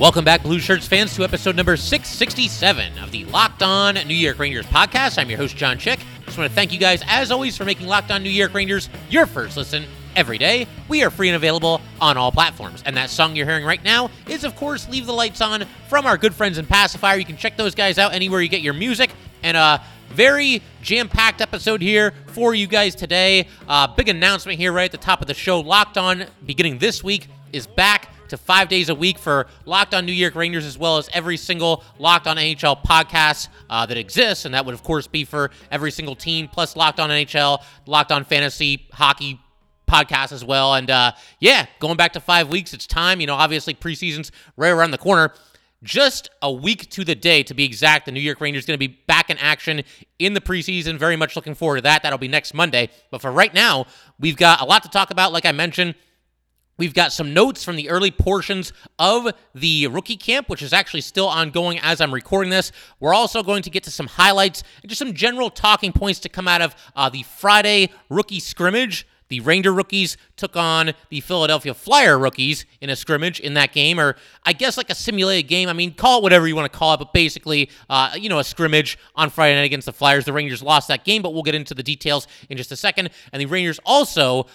Welcome back, Blue Shirts fans, to episode number 667 of the Locked On New York Rangers podcast. I'm your host, John Chick. Just want to thank you guys, as always, for making Locked On New York Rangers your first listen every day. We are free and available on all platforms. And that song you're hearing right now is, of course, Leave the Lights On from our good friends in Pacifier. You can check those guys out anywhere you get your music. And very jam-packed episode here for you guys today. Big announcement here right at the top of the show. Locked On, beginning this week, is back to 5 days a week for Locked On New York Rangers, as well as every single Locked On NHL podcast that exists, and that would, of course, be for every single team, plus Locked On NHL, Locked On Fantasy, Hockey podcast as well. And going back to 5 weeks, it's time. You know, obviously preseason's right around the corner. Just a week to the day, to be exact, the New York Rangers going to be back in action in the preseason. Very much looking forward to that. That'll be next Monday. But for right now, we've got a lot to talk about, like I mentioned. We've got some notes from the early portions of the rookie camp, which is actually still ongoing as I'm recording this. We're also going to get to some highlights and just some general talking points to come out of the Friday rookie scrimmage. The Ranger rookies took on the Philadelphia Flyer rookies in a scrimmage in that game, or I guess like a simulated game. I mean, call it whatever you want to call it, but basically, a scrimmage on Friday night against the Flyers. The Rangers lost that game, but we'll get into the details in just a second. And the Rangers also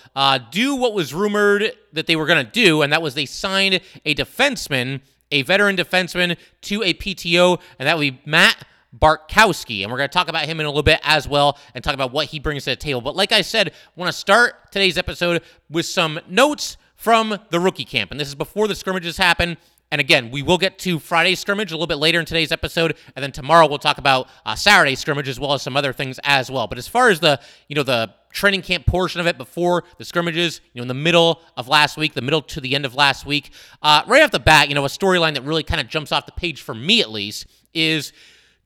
do what was rumored that they were going to do, and that was they signed a defenseman, a veteran defenseman, to a PTO, and that would be Matt Bartkowski, and we're going to talk about him in a little bit as well and talk about what he brings to the table. But like I said, I want to start today's episode with some notes from the rookie camp, and this is before the scrimmages happen. And again, we will get to Friday's scrimmage a little bit later in today's episode, and then tomorrow we'll talk about Saturday's scrimmage as well as some other things as well. But as far as the training camp portion of it before the scrimmages, in the middle of last week, the middle to the end of last week, right off the bat, a storyline that really kind of jumps off the page for me at least is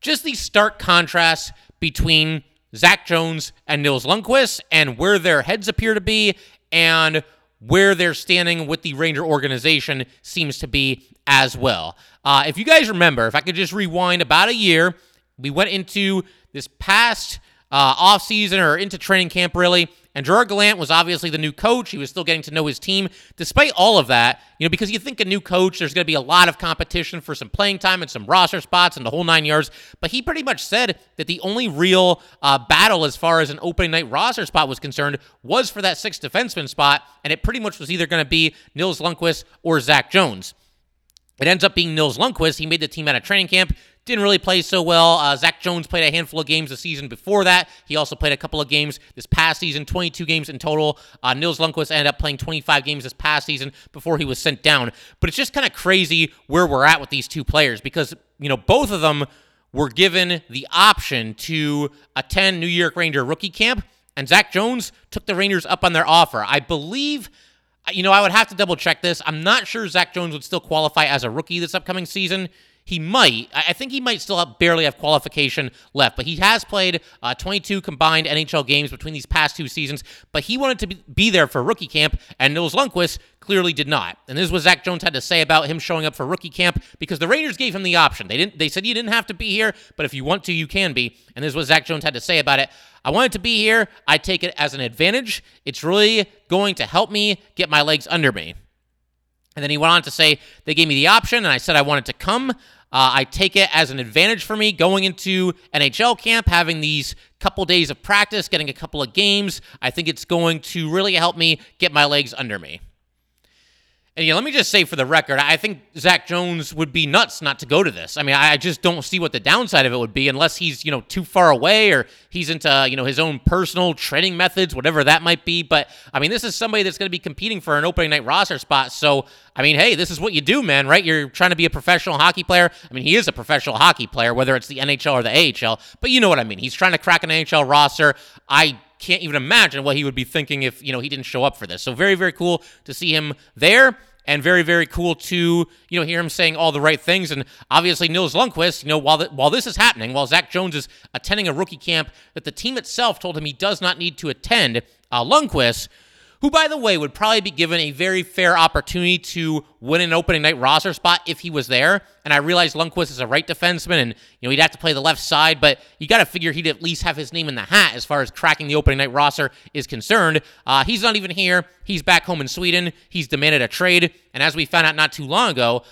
just the stark contrast between Zach Jones and Nils Lundqvist and where their heads appear to be and where their standing with the Ranger organization seems to be as well. If you guys remember, if I could just rewind about a year, we went into this past offseason or into training camp really, and Gerard Gallant was obviously the new coach. He was still getting to know his team. Despite all of that, because you think a new coach, there's going to be a lot of competition for some playing time and some roster spots and the whole nine yards. But he pretty much said that the only real battle as far as an opening night roster spot was concerned was for that sixth defenseman spot, and it pretty much was either going to be Nils Lundqvist or Zach Jones. It ends up being Nils Lundqvist. He made the team out of training camp. Didn't really play so well. Zach Jones played a handful of games the season before that. He also played a couple of games this past season, 22 games in total. Nils Lundqvist ended up playing 25 games this past season before he was sent down. But it's just kind of crazy where we're at with these two players because, both of them were given the option to attend New York Ranger rookie camp, and Zach Jones took the Rangers up on their offer. I believe, I would have to double check this. I'm not sure Zach Jones would still qualify as a rookie this upcoming season. He might. I think he might still barely have qualification left, but he has played 22 combined NHL games between these past two seasons, but he wanted to be there for rookie camp, and Nils Lundqvist clearly did not. And this is what Zach Jones had to say about him showing up for rookie camp because the Rangers gave him the option. They said, you didn't have to be here, but if you want to, you can be. And this is what Zach Jones had to say about it. I wanted to be here. I take it as an advantage. It's really going to help me get my legs under me. And then he went on to say, they gave me the option, and I said I wanted to come. I take it as an advantage for me going into NHL camp, having these couple days of practice, getting a couple of games. I think it's going to really help me get my legs under me. And let me just say for the record, I think Zach Jones would be nuts not to go to this. I mean, I just don't see what the downside of it would be unless he's, too far away or he's into, his own personal training methods, whatever that might be. But, this is somebody that's going to be competing for an opening night roster spot. So, hey, this is what you do, man, right? You're trying to be a professional hockey player. He is a professional hockey player, whether it's the NHL or the AHL. But you know what I mean. He's trying to crack an NHL roster. I can't even imagine what he would be thinking if, he didn't show up for this. So very, very cool to see him there. and very, very cool to, you know, hear him saying all the right things. And obviously Nils Lundqvist, you know, while this is happening, while Zach Jones is attending a rookie camp that the team itself told him he does not need to attend, Lundqvist, who, by the way, would probably be given a very fair opportunity to win an opening night roster spot if he was there. And I realize Lundqvist is a right defenseman and, you know, he'd have to play the left side, but you got to figure he'd at least have his name in the hat as far as cracking the opening night roster is concerned. He's not even here. He's back home in Sweden. He's demanded a trade. And as we found out not too long ago,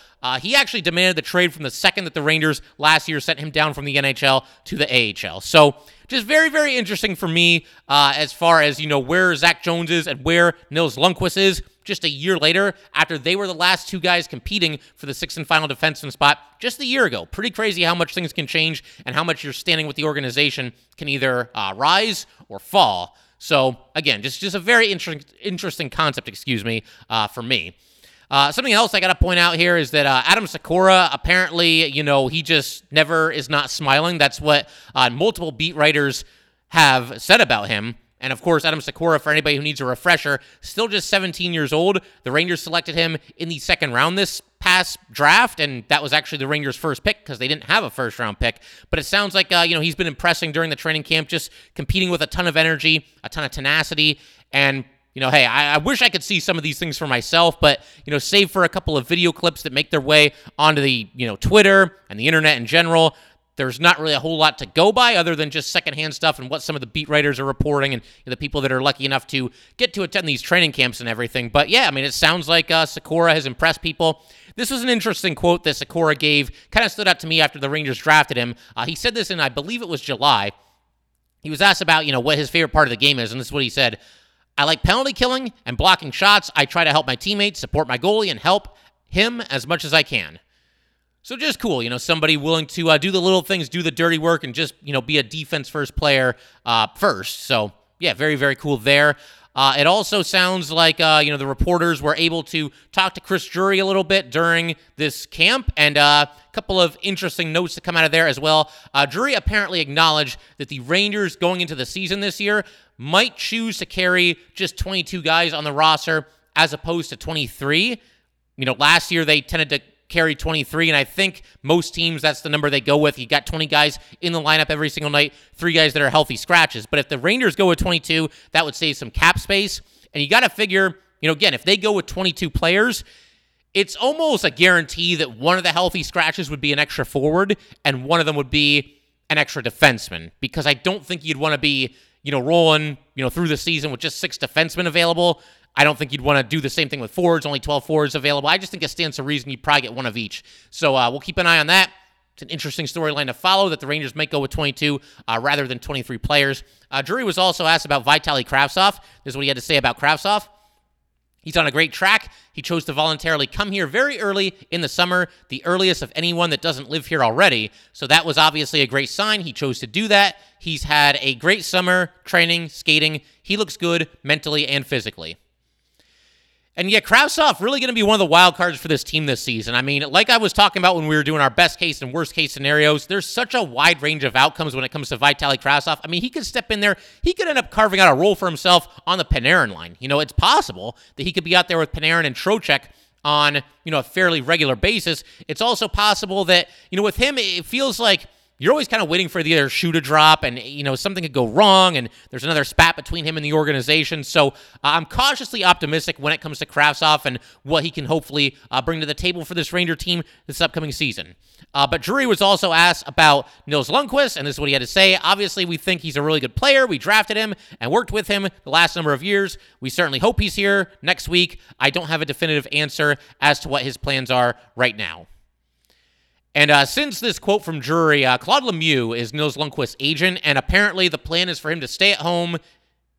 he actually demanded the trade from the second that the Rangers last year sent him down from the NHL to the AHL. So just very, very interesting for me as far as, you know, where Zach Jones is and where Nils Lundqvist is just a year later after they were the last two guys competing for the sixth and final defenseman spot just a year ago. Pretty crazy how much things can change and how much your standing with the organization can either rise or fall. So, again, just a very interesting concept, for me. Something else I got to point out here is that Adam Sýkora, apparently, you know, he just never is not smiling. That's what multiple beat writers have said about him. And, of course, Adam Sýkora, for anybody who needs a refresher, still just 17 years old. The Rangers selected him in the second round this past draft, and that was actually the Rangers' first pick because they didn't have a first-round pick. But it sounds like, he's been impressing during the training camp, just competing with a ton of energy, a ton of tenacity, and I wish I could see some of these things for myself, but, save for a couple of video clips that make their way onto the, Twitter and the internet in general, there's not really a whole lot to go by other than just secondhand stuff and what some of the beat writers are reporting and the people that are lucky enough to get to attend these training camps and everything. But, it sounds like Sýkora has impressed people. This was an interesting quote that Sýkora gave, kind of stood out to me after the Rangers drafted him. He said this in, I believe it was July. He was asked about, what his favorite part of the game is, and this is what he said. I like penalty killing and blocking shots. I try to help my teammates, support my goalie, and help him as much as I can. So just cool, somebody willing to do the little things, do the dirty work, and just, be a defense-first player first. So, very, very cool there. It also sounds like, the reporters were able to talk to Chris Drury a little bit during this camp, and a couple of interesting notes to come out of there as well. Drury apparently acknowledged that the Rangers going into the season this year might choose to carry just 22 guys on the roster as opposed to 23. Last year they tended to carry 23, and I think most teams, that's the number they go with. You got 20 guys in the lineup every single night, 3 guys that are healthy scratches. But if the Rangers go with 22, that would save some cap space. And you got to figure, again, if they go with 22 players, it's almost a guarantee that one of the healthy scratches would be an extra forward, and one of them would be an extra defenseman, because I don't think you'd want to be, rolling, through the season with just 6 defensemen available. I don't think you'd want to do the same thing with forwards, only 12 forwards available. I just think it stands to reason you'd probably get one of each. So we'll keep an eye on that. It's an interesting storyline to follow that the Rangers might go with 22 rather than 23 players. Drury was also asked about Vitaly Kravtsov. This is what he had to say about Kravtsov. He's on a great track. He chose to voluntarily come here very early in the summer, the earliest of anyone that doesn't live here already. So that was obviously a great sign. He chose to do that. He's had a great summer training, skating. He looks good mentally and physically. And Kravtsov really going to be one of the wild cards for this team this season. I mean, like I was talking about when we were doing our best case and worst case scenarios, there's such a wide range of outcomes when it comes to Vitaly Kravtsov. I mean, he could step in there. He could end up carving out a role for himself on the Panarin line. It's possible that he could be out there with Panarin and Trocheck on, a fairly regular basis. It's also possible that, with him, it feels like you're always kind of waiting for the other shoe to drop and, something could go wrong and there's another spat between him and the organization. So I'm cautiously optimistic when it comes to Kravtsov and what he can hopefully bring to the table for this Ranger team this upcoming season. But Drury was also asked about Nils Lundqvist, and this is what he had to say. Obviously, we think he's a really good player. We drafted him and worked with him the last number of years. We certainly hope he's here next week. I don't have a definitive answer as to what his plans are right now. And since this quote from Drury, Claude Lemieux is Nils Lundqvist's agent, and apparently the plan is for him to stay at home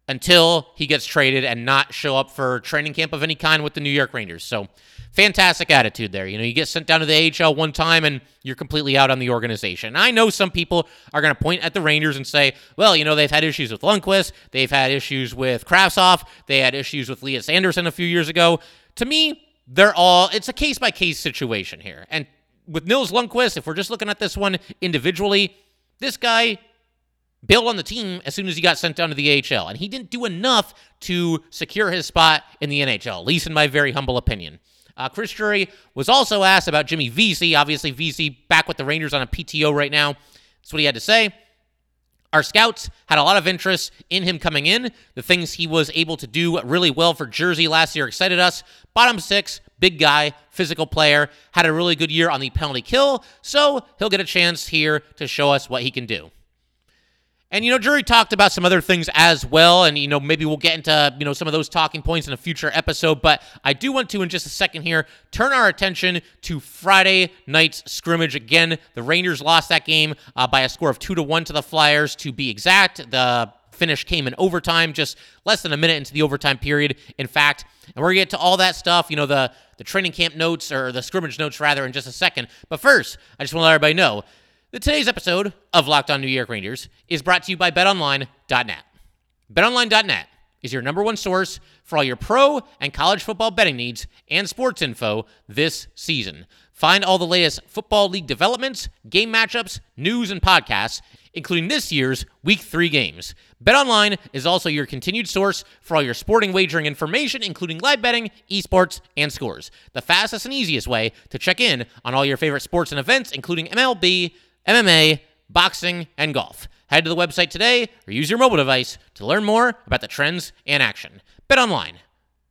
until he gets traded and not show up for training camp of any kind with the New York Rangers. So, fantastic attitude there. You get sent down to the AHL one time and you're completely out on the organization. I know some people are going to point at the Rangers and say, well, they've had issues with Lundqvist, they've had issues with Kravtsov, they had issues with Elias Andersson a few years ago. To me, it's a case-by-case situation here. And with Nils Lundqvist, if we're just looking at this one individually, this guy bailed on the team as soon as he got sent down to the AHL, and he didn't do enough to secure his spot in the NHL, at least in my very humble opinion. Chris Drury was also asked about Jimmy Vesey. Obviously, Vesey back with the Rangers on a PTO right now. That's what he had to say. Our scouts had a lot of interest in him coming in. The things he was able to do really well for Jersey last year excited us. Bottom six, big guy, physical player, had a really good year on the penalty kill, so he'll get a chance here to show us what he can do. And, Drury talked about some other things as well, and, maybe we'll get into, some of those talking points in a future episode, but I do want to, in just a second here, turn our attention to Friday night's scrimmage. Again, the Rangers lost that game by a score of 2-1 to the Flyers, to be exact. The finish came in overtime, just less than a minute into the overtime period, in fact. And we're going to get to all that stuff, the training camp notes, or the scrimmage notes, rather, in just a second. But first, I just want to let everybody know, today's episode of Locked On New York Rangers is brought to you by BetOnline.net. BetOnline.net is your number one source for all your pro and college football betting needs and sports info this season. Find all the latest football league developments, game matchups, news, and podcasts, including this year's Week 3 games. BetOnline is also your continued source for all your sporting wagering information, including live betting, esports, and scores. The fastest and easiest way to check in on all your favorite sports and events, including MLB, MMA, boxing, and golf. Head to the website today or use your mobile device to learn more about the trends and action. BetOnline,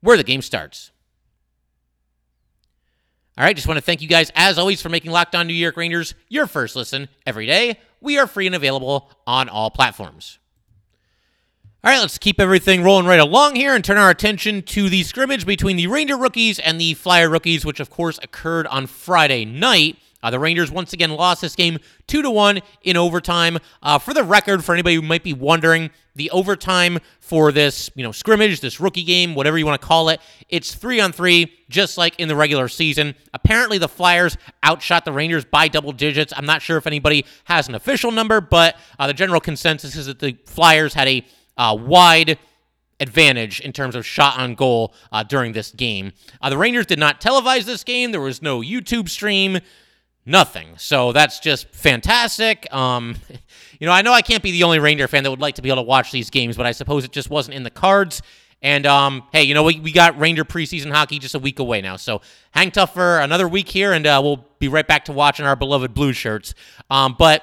where the game starts. All right, just want to thank you guys, as always, for making Locked On New York Rangers your first listen every day. We are free and available on all platforms. All right, let's keep everything rolling right along here and turn our attention to the scrimmage between the Ranger rookies and the Flyer rookies, which, of course, occurred on Friday night. The Rangers once again lost this game 2-1 in overtime. For the record, for anybody who might be wondering, the overtime for this, scrimmage, this rookie game, whatever you want to call it, it's 3-on-3, just like in the regular season. Apparently, the Flyers outshot the Rangers by double digits. I'm not sure if anybody has an official number, but the general consensus is that the Flyers had a wide advantage in terms of shot on goal during this game. The Rangers did not televise this game. There was no YouTube stream. Nothing. So that's just fantastic. I know I can't be the only Ranger fan that would like to be able to watch these games, but I suppose it just wasn't in the cards. And, hey, we got Ranger preseason hockey just a week away now. So hang tough for another week here, and we'll be right back to watching our beloved blue shirts. But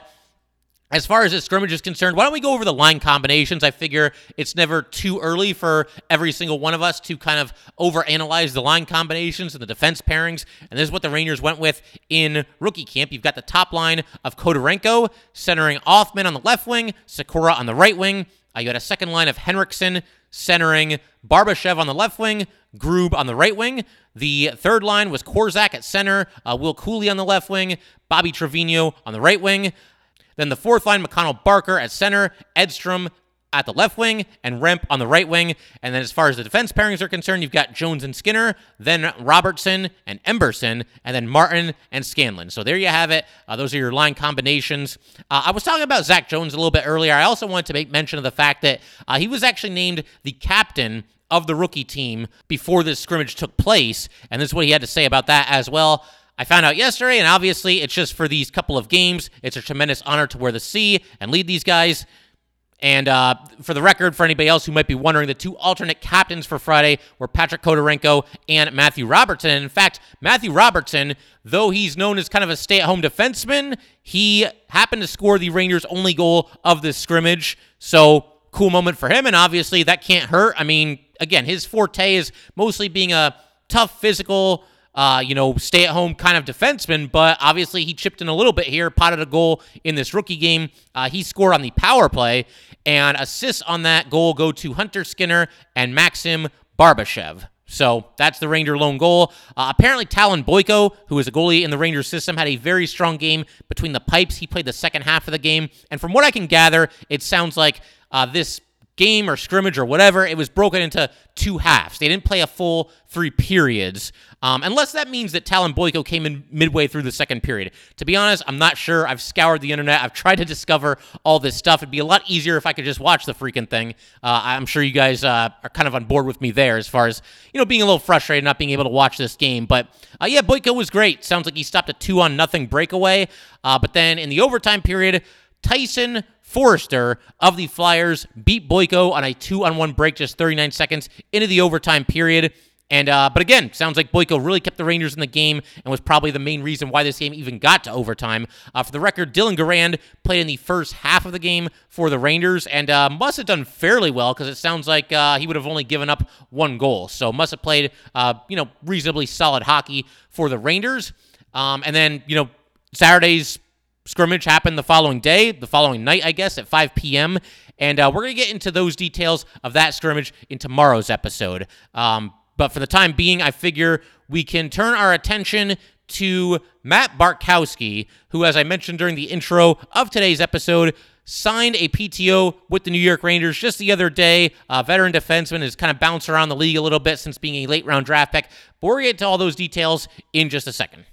as far as this scrimmage is concerned, why don't we go over the line combinations? I figure it's never too early for every single one of us to kind of overanalyze the line combinations and the defense pairings, and this is what the Rangers went with in rookie camp. You've got the top line of Khodorenko centering Offman on the left wing, Sakura on the right wing. You had a second line of Henriksen centering Barbashev on the left wing, Groob on the right wing. The third line was Korzak at center, Will Cooley on the left wing, Bobby Trevino on the right wing. Then the fourth line, McConnell Barker at center, Edstrom at the left wing, and Remp on the right wing. And then as far as the defense pairings are concerned, you've got Jones and Skinner, then Robertson and Emberson, and then Martin and Scanlon. So there you have it. Those are your line combinations. I was talking about Zach Jones a little bit earlier. I also wanted to make mention of the fact that he was actually named the captain of the rookie team before this scrimmage took place, and this is what he had to say about that as well. I found out yesterday, and obviously it's just for these couple of games. It's a tremendous honor to wear the C and lead these guys. And for the record, for anybody else who might be wondering, the two alternate captains for Friday were Patrick Khodorenko and Matthew Robertson. And in fact, Matthew Robertson, though he's known as kind of a stay-at-home defenseman, he happened to score the Rangers' only goal of this scrimmage. So cool moment for him, and obviously that can't hurt. I mean, again, his forte is mostly being a tough physical stay-at-home kind of defenseman, but obviously he chipped in a little bit here, potted a goal in this rookie game. He scored on the power play, and assists on that goal go to Hunter Skinner and Maxim Barbashev. So that's the Ranger lone goal. Apparently Talon Boyko, who is a goalie in the Rangers system, had a very strong game between the pipes. He played the second half of the game, and from what I can gather, it sounds like this game or scrimmage or whatever, it was broken into two halves. They didn't play a full three periods, unless that means that Talon Boyko came in midway through the second period. To be honest, I'm not sure. I've scoured the internet. I've tried to discover all this stuff. It'd be a lot easier if I could just watch the freaking thing. I'm sure you guys are kind of on board with me there as far as, being a little frustrated not being able to watch this game. But, yeah, Boyko was great. Sounds like he stopped a 2-on-0 breakaway. But then in the overtime period, Tyson Forrester of the Flyers beat Boyko on a 2-on-1 break just 39 seconds into the overtime period. And but again, sounds like Boyko really kept the Rangers in the game and was probably the main reason why this game even got to overtime. For the record, Dylan Garand played in the first half of the game for the Rangers and must have done fairly well because it sounds like he would have only given up one goal. So must have played reasonably solid hockey for the Rangers. And then, Saturday's scrimmage happened the following night, I guess, at 5 p.m., and we're going to get into those details of that scrimmage in tomorrow's episode. But for the time being, I figure we can turn our attention to Matt Bartkowski, who, as I mentioned during the intro of today's episode, signed a PTO with the New York Rangers just the other day. Veteran defenseman has kind of bounced around the league a little bit since being a late-round draft pick. But we're going to get to all those details in just a second.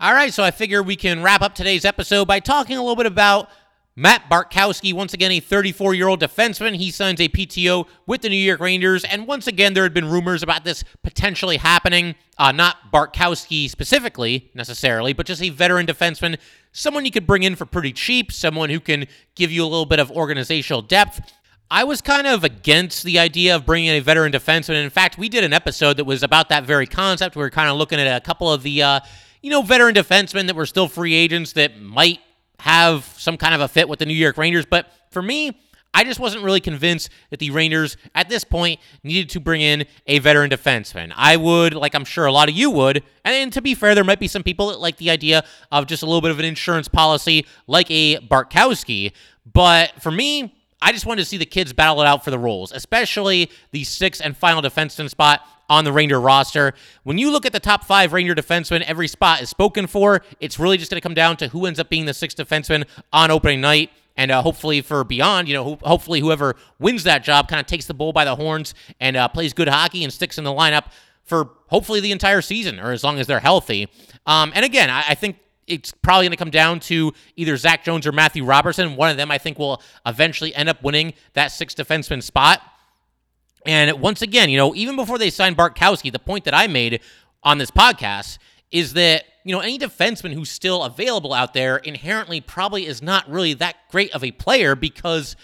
All right, so I figure we can wrap up today's episode by talking a little bit about Matt Bartkowski, once again a 34-year-old defenseman. He signs a PTO with the New York Rangers, and once again there had been rumors about this potentially happening, not Bartkowski specifically necessarily, but just a veteran defenseman, someone you could bring in for pretty cheap, someone who can give you a little bit of organizational depth. I was kind of against the idea of bringing in a veteran defenseman. In fact, we did an episode that was about that very concept. We were kind of looking at a couple of the veteran defensemen that were still free agents that might have some kind of a fit with the New York Rangers. But for me, I just wasn't really convinced that the Rangers at this point needed to bring in a veteran defenseman. I would, like I'm sure a lot of you would, and to be fair, there might be some people that like the idea of just a little bit of an insurance policy like a Bartkowski. But for me, I just wanted to see the kids battle it out for the roles, especially the sixth and final defenseman spot on the Ranger roster. When you look at the top five Ranger defensemen, every spot is spoken for. It's really just going to come down to who ends up being the sixth defenseman on opening night. And hopefully for beyond, hopefully whoever wins that job kind of takes the bull by the horns and plays good hockey and sticks in the lineup for hopefully the entire season or as long as they're healthy. And again, I think it's probably going to come down to either Zach Jones or Matthew Robertson. One of them I think will eventually end up winning that sixth defenseman spot. And once again, even before they signed Bartkowski, the point that I made on this podcast is that, any defenseman who's still available out there inherently probably is not really that great of a player because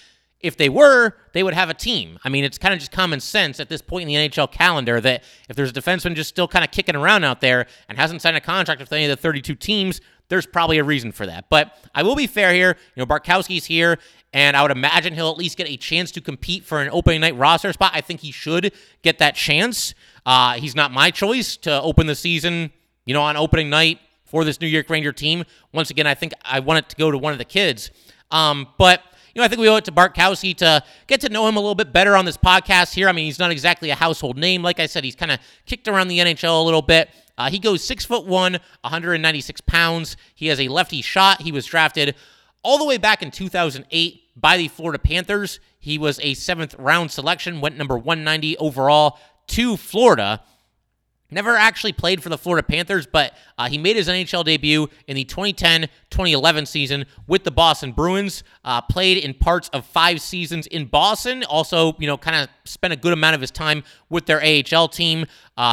if they were, they would have a team. I mean, it's kind of just common sense at this point in the NHL calendar that if there's a defenseman just still kind of kicking around out there and hasn't signed a contract with any of the 32 teams, there's probably a reason for that. But I will be fair here. Bartkowski's here, and I would imagine he'll at least get a chance to compete for an opening night roster spot. I think he should get that chance. He's not my choice to open the season, on opening night for this New York Ranger team. Once again, I think I want it to go to one of the kids. But I think we owe it to Bartkowski to get to know him a little bit better on this podcast here. I mean, he's not exactly a household name. Like I said, he's kind of kicked around the NHL a little bit. He goes 6'1", 196 pounds. He has a lefty shot. He was drafted all the way back in 2008 by the Florida Panthers. He was a 7th round selection, went number 190 overall to Florida. Never actually played for the Florida Panthers, but he made his NHL debut in the 2010-2011 season with the Boston Bruins, played in parts of 5 seasons in Boston, also, kind of spent a good amount of his time with their AHL team.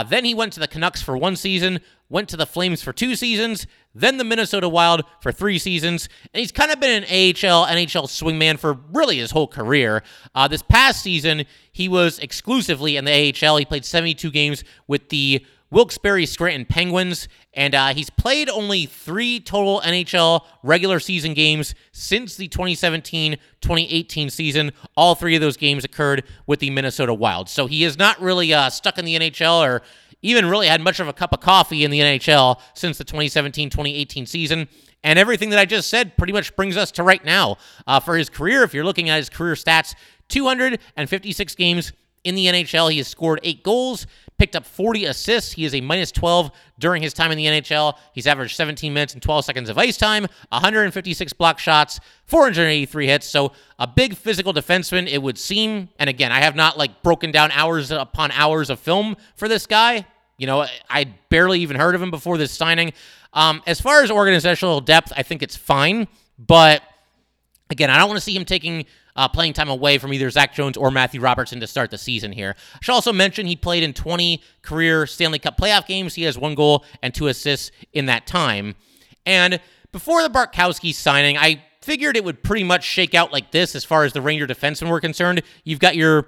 Then he went to the Canucks for 1 season, went to the Flames for 2 seasons, then the Minnesota Wild for 3 seasons, and he's kind of been an AHL, NHL swingman for really his whole career. This past season, he was exclusively in the AHL. He played 72 games with the Wilkes-Barre Scranton Penguins, and he's played only 3 total NHL regular season games since the 2017-2018 season. All 3 of those games occurred with the Minnesota Wild, so he is not really stuck in the NHL or even really had much of a cup of coffee in the NHL since the 2017-2018 season. And everything that I just said pretty much brings us to right now. For his career, if you're looking at his career stats, 256 games in the NHL. He has scored 8 goals, picked up 40 assists. He is a -12 during his time in the NHL. He's averaged 17 minutes and 12 seconds of ice time, 156 block shots, 483 hits. So a big physical defenseman, it would seem. And again, I have not broken down hours upon hours of film for this guy. I barely even heard of him before this signing. As far as organizational depth, I think it's fine. But again, I don't want to see him taking playing time away from either Zach Jones or Matthew Robertson to start the season here. I should also mention he played in 20 career Stanley Cup playoff games. He has 1 goal and 2 assists in that time. And before the Bartkowski signing, I figured it would pretty much shake out like this as far as the Ranger defensemen were concerned. You've got your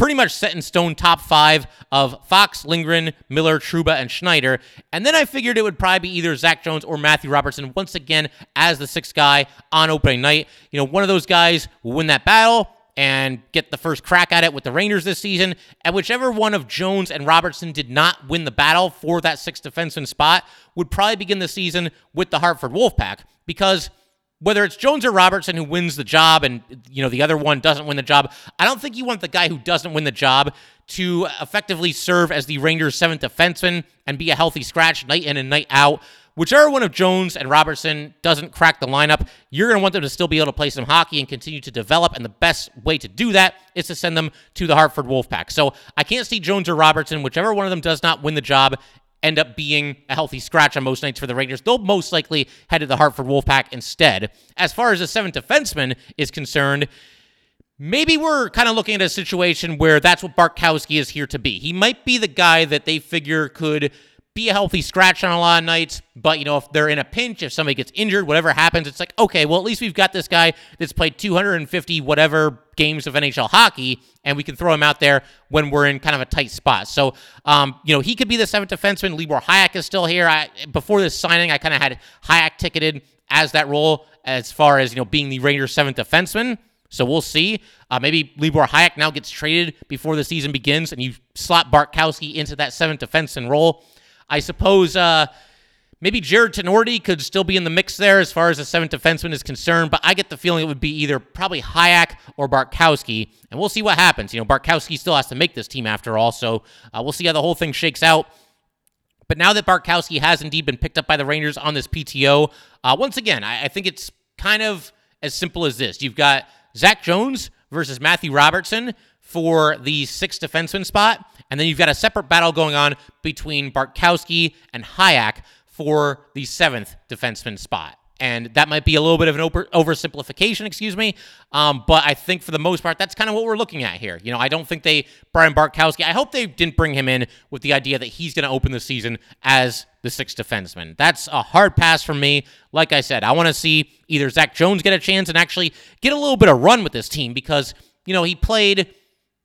pretty much set in stone top five of Fox, Lindgren, Miller, Trouba, and Schneider. And then I figured it would probably be either Zach Jones or Matthew Robertson once again as the sixth guy on opening night. You know, one of those guys will win that battle and get the first crack at it with the Rangers this season. And whichever one of Jones and Robertson did not win the battle for that sixth defenseman spot would probably begin the season with the Hartford Wolfpack, because whether it's Jones or Robertson who wins the job and, you know, the other one doesn't win the job, I don't think you want the guy who doesn't win the job to effectively serve as the Rangers' seventh defenseman and be a healthy scratch night in and night out. Whichever one of Jones and Robertson doesn't crack the lineup, you're going to want them to still be able to play some hockey and continue to develop, and the best way to do that is to send them to the Hartford Wolfpack. So I can't see Jones or Robertson, whichever one of them does not win the job, end up being a healthy scratch on most nights for the Rangers. They'll most likely head to the Hartford Wolfpack instead. As far as the seventh defenseman is concerned, maybe we're kind of looking at a situation where that's what Bartkowski is here to be. He might be the guy that they figure could be a healthy scratch on a lot of nights, but, you know, if they're in a pinch, if somebody gets injured, whatever happens, it's like, okay, well, at least we've got this guy that's played 250 whatever games of NHL hockey, and we can throw him out there when we're in kind of a tight spot. So, you know, he could be the seventh defenseman. Libor Hajek is still here. Before this signing, I kind of had Hajek ticketed as that role as far as, you know, being the Rangers' seventh defenseman. So we'll see. Maybe Libor Hajek now gets traded before the season begins, and you slot Bartkowski into that seventh defenseman role. I suppose maybe Jared Tenorti could still be in the mix there as far as the seventh defenseman is concerned, but I get the feeling it would be either probably Hajek or Bartkowski, and we'll see what happens. You know, Bartkowski still has to make this team after all, so we'll see how the whole thing shakes out. But now that Bartkowski has indeed been picked up by the Rangers on this PTO, once again, I think it's kind of as simple as this. You've got Zach Jones versus Matthew Robertson for the sixth defenseman spot, and then you've got a separate battle going on between Bartkowski and Hajek for the seventh defenseman spot. And that might be a little bit of an oversimplification, but I think for the most part, that's kind of what we're looking at here. You know, I don't think they brought in Bartkowski. I hope they didn't bring him in with the idea that he's going to open the season as the sixth defenseman. That's a hard pass for me. Like I said, I want to see either Zach Jones get a chance and actually get a little bit of run with this team because, you know, he played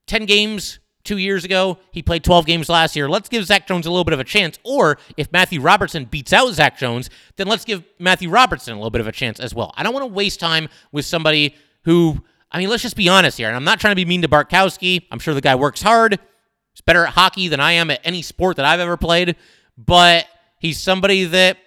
10 games 2 years ago. He played 12 games last year. Let's give Zach Jones a little bit of a chance. Or if Matthew Robertson beats out Zach Jones, then let's give Matthew Robertson a little bit of a chance as well. I don't want to waste time with somebody who, I mean, let's just be honest here. And I'm not trying to be mean to Bartkowski. I'm sure the guy works hard. He's better at hockey than I am at any sport that I've ever played. But he's somebody that,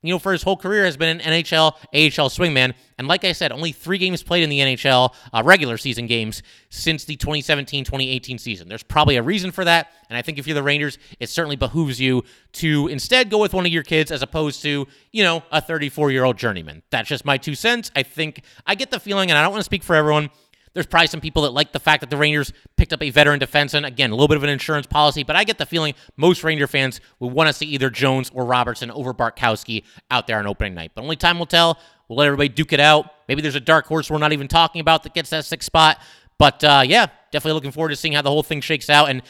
you know, for his whole career has been an NHL, AHL swingman. And like I said, only 3 games played in the NHL, regular season games, since the 2017-2018 season. There's probably a reason for that, and I think if you're the Rangers, it certainly behooves you to instead go with one of your kids as opposed to, you know, a 34-year-old journeyman. That's just my 2 cents. I think I get the feeling, and I don't want to speak for everyone, there's probably some people that like the fact that the Rangers picked up a veteran defenseman. Again, a little bit of an insurance policy, but I get the feeling most Ranger fans would want to see either Jones or Robertson over Bartkowski out there on opening night. But only time will tell. We'll let everybody duke it out. Maybe there's a dark horse we're not even talking about that gets that sixth spot. But yeah, definitely looking forward to seeing how the whole thing shakes out. And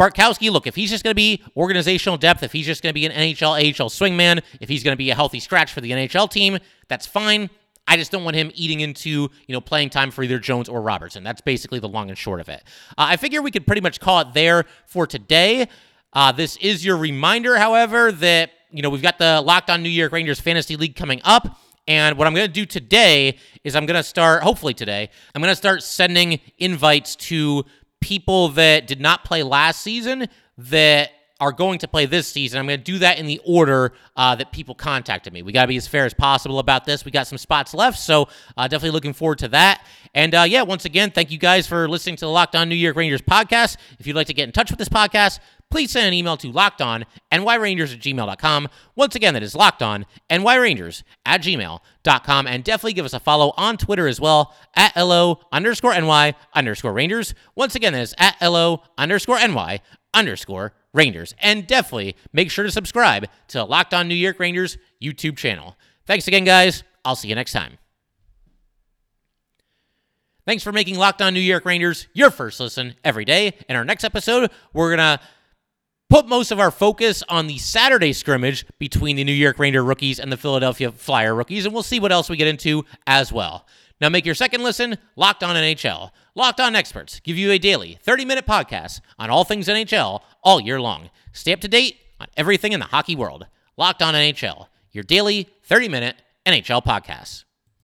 Bartkowski, look, if he's just going to be organizational depth, if he's just going to be an NHL, AHL swingman, if he's going to be a healthy scratch for the NHL team, that's fine. I just don't want him eating into, you know, playing time for either Jones or Robertson. That's basically the long and short of it. I figure we could pretty much call it there for today. This is your reminder, however, that, you know, we've got the Locked On New York Rangers Fantasy League coming up. And what I'm going to do today is I'm going to start, hopefully today, I'm going to start sending invites to people that did not play last season that are going to play this season. I'm going to do that in the order that people contacted me. We got to be as fair as possible about this. We got some spots left, so definitely looking forward to that. And yeah, once again, thank you guys for listening to the Locked On New York Rangers podcast. If you'd like to get in touch with this podcast, please send an email to LockedOnNYRangers@gmail.com. Once again, that is LockedOnNYRangers@gmail.com. And definitely give us a follow on Twitter as well, @LO_NY_Rangers. Once again, that is @LO_NY_Rangers. And definitely make sure to subscribe to Locked On New York Rangers YouTube channel. Thanks again, guys. I'll see you next time. Thanks for making Locked On New York Rangers your first listen every day. In our next episode, we're going to put most of our focus on the Saturday scrimmage between the New York Ranger rookies and the Philadelphia Flyer rookies, and we'll see what else we get into as well. Now make your second listen Locked On NHL. Locked On experts give you a daily 30-minute podcast on all things NHL all year long. Stay up to date on everything in the hockey world. Locked On NHL, your daily 30-minute NHL podcast.